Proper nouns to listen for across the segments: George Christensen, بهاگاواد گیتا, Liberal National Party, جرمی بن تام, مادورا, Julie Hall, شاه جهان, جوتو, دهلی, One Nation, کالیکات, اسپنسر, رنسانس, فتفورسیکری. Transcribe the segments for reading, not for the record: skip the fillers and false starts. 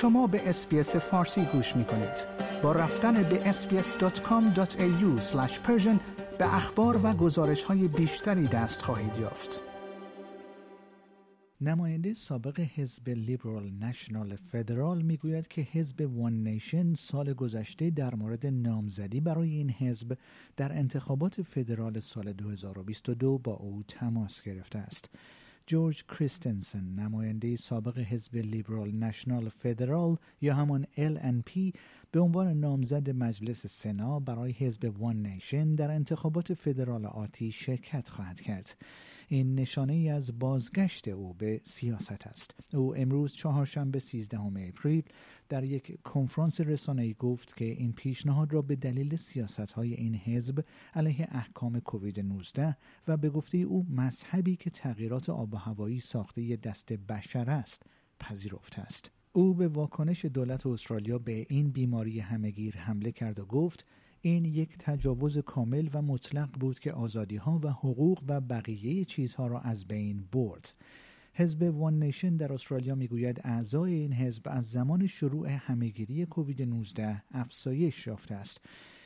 شما به اس‌بی‌اس فارسی گوش می‌کنید. با رفتن به sbs.com.au/persian به اخبار و گزارش‌های بیشتری دست خواهید یافت. نماینده سابق حزب لیبرال نشنال فدرال میگوید که حزب وان نیشن سال گذشته در مورد نامزدی برای این حزب در انتخابات فدرال سال 2022 با او تماس گرفته است. جورج کریستنسن، نماینده سابق حزب لیبرال نشنال فدرال یا همان LNP، به عنوان نامزد مجلس سنا برای حزب وان نیشن در انتخابات فدرال آتی شرکت خواهد کرد. این نشانه ای از بازگشت او به سیاست است. او امروز چهارشنبه 13 اپریل در یک کنفرانس رسانه‌ای گفت که این پیشنهاد را به دلیل سیاست‌های این حزب علیه احکام کووید 19 و به گفته او مذهبی که تغییرات آب و هوایی ساخته ی دست بشر است پذیرفته است. او به واکنش دولت استرالیا به این بیماری همه‌گیر حمله کرد و گفت این یک تجاوز کامل و مطلق بود که آزادی‌ها و حقوق و بقیه چیزها را از بین برد. حزب وان نیشن در استرالیا میگوید اعضای این حزب از زمان شروع همه‌گیری کووید 19 افزایش یافته است.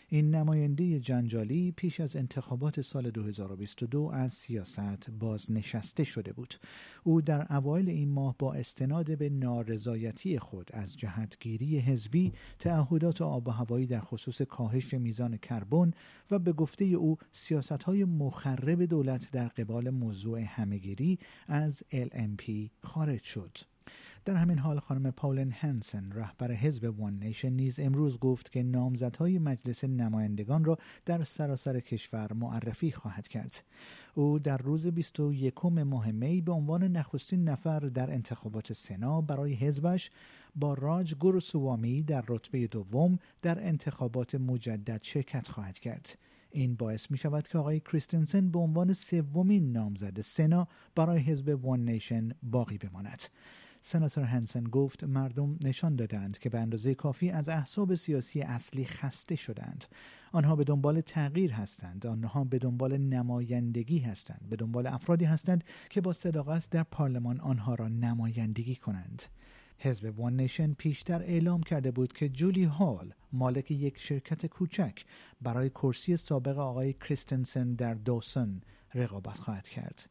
این نماینده جنجالی پیش از انتخابات سال 2022 از سیاست بازنشسته شده بود. او در اوایل این ماه با استناد به نارضایتی خود از جهتگیری حزبی، تعهدات آب و هوایی در خصوص کاهش میزان کربن و به گفته او سیاست‌های مخرب دولت در قبال موضوع همه‌گیری از LNP خارج شد. در همین حال خانم پاولین هانسن، رهبر حزب وان نیشن، نیز امروز گفت که نامزدهای مجلس نمایندگان را در سراسر کشور معرفی خواهد کرد. او در روز 21 ماه می به عنوان نخستین نفر در انتخابات سنا برای حزبش با راج گورو سوامی در رتبه دوم در انتخابات مجدد شرکت خواهد کرد. این باعث می شود که آقای کریستنسن به عنوان سومین نامزد سنا برای حزب وان نیشن باقی بماند. سناتور هانسن گفت مردم نشان دادند که به اندازه کافی از احزاب سیاسی اصلی خسته شدند. آنها به دنبال تغییر هستند. آنها به دنبال نمایندگی هستند. به دنبال افرادی هستند که با صداقت در پارلمان آنها را نمایندگی کنند. حزب وان نیشن پیشتر اعلام کرده بود که جولی هال، مالک یک شرکت کوچک، برای کرسی سابق آقای کریستنسن در دوسن رقابت خواهد کرد.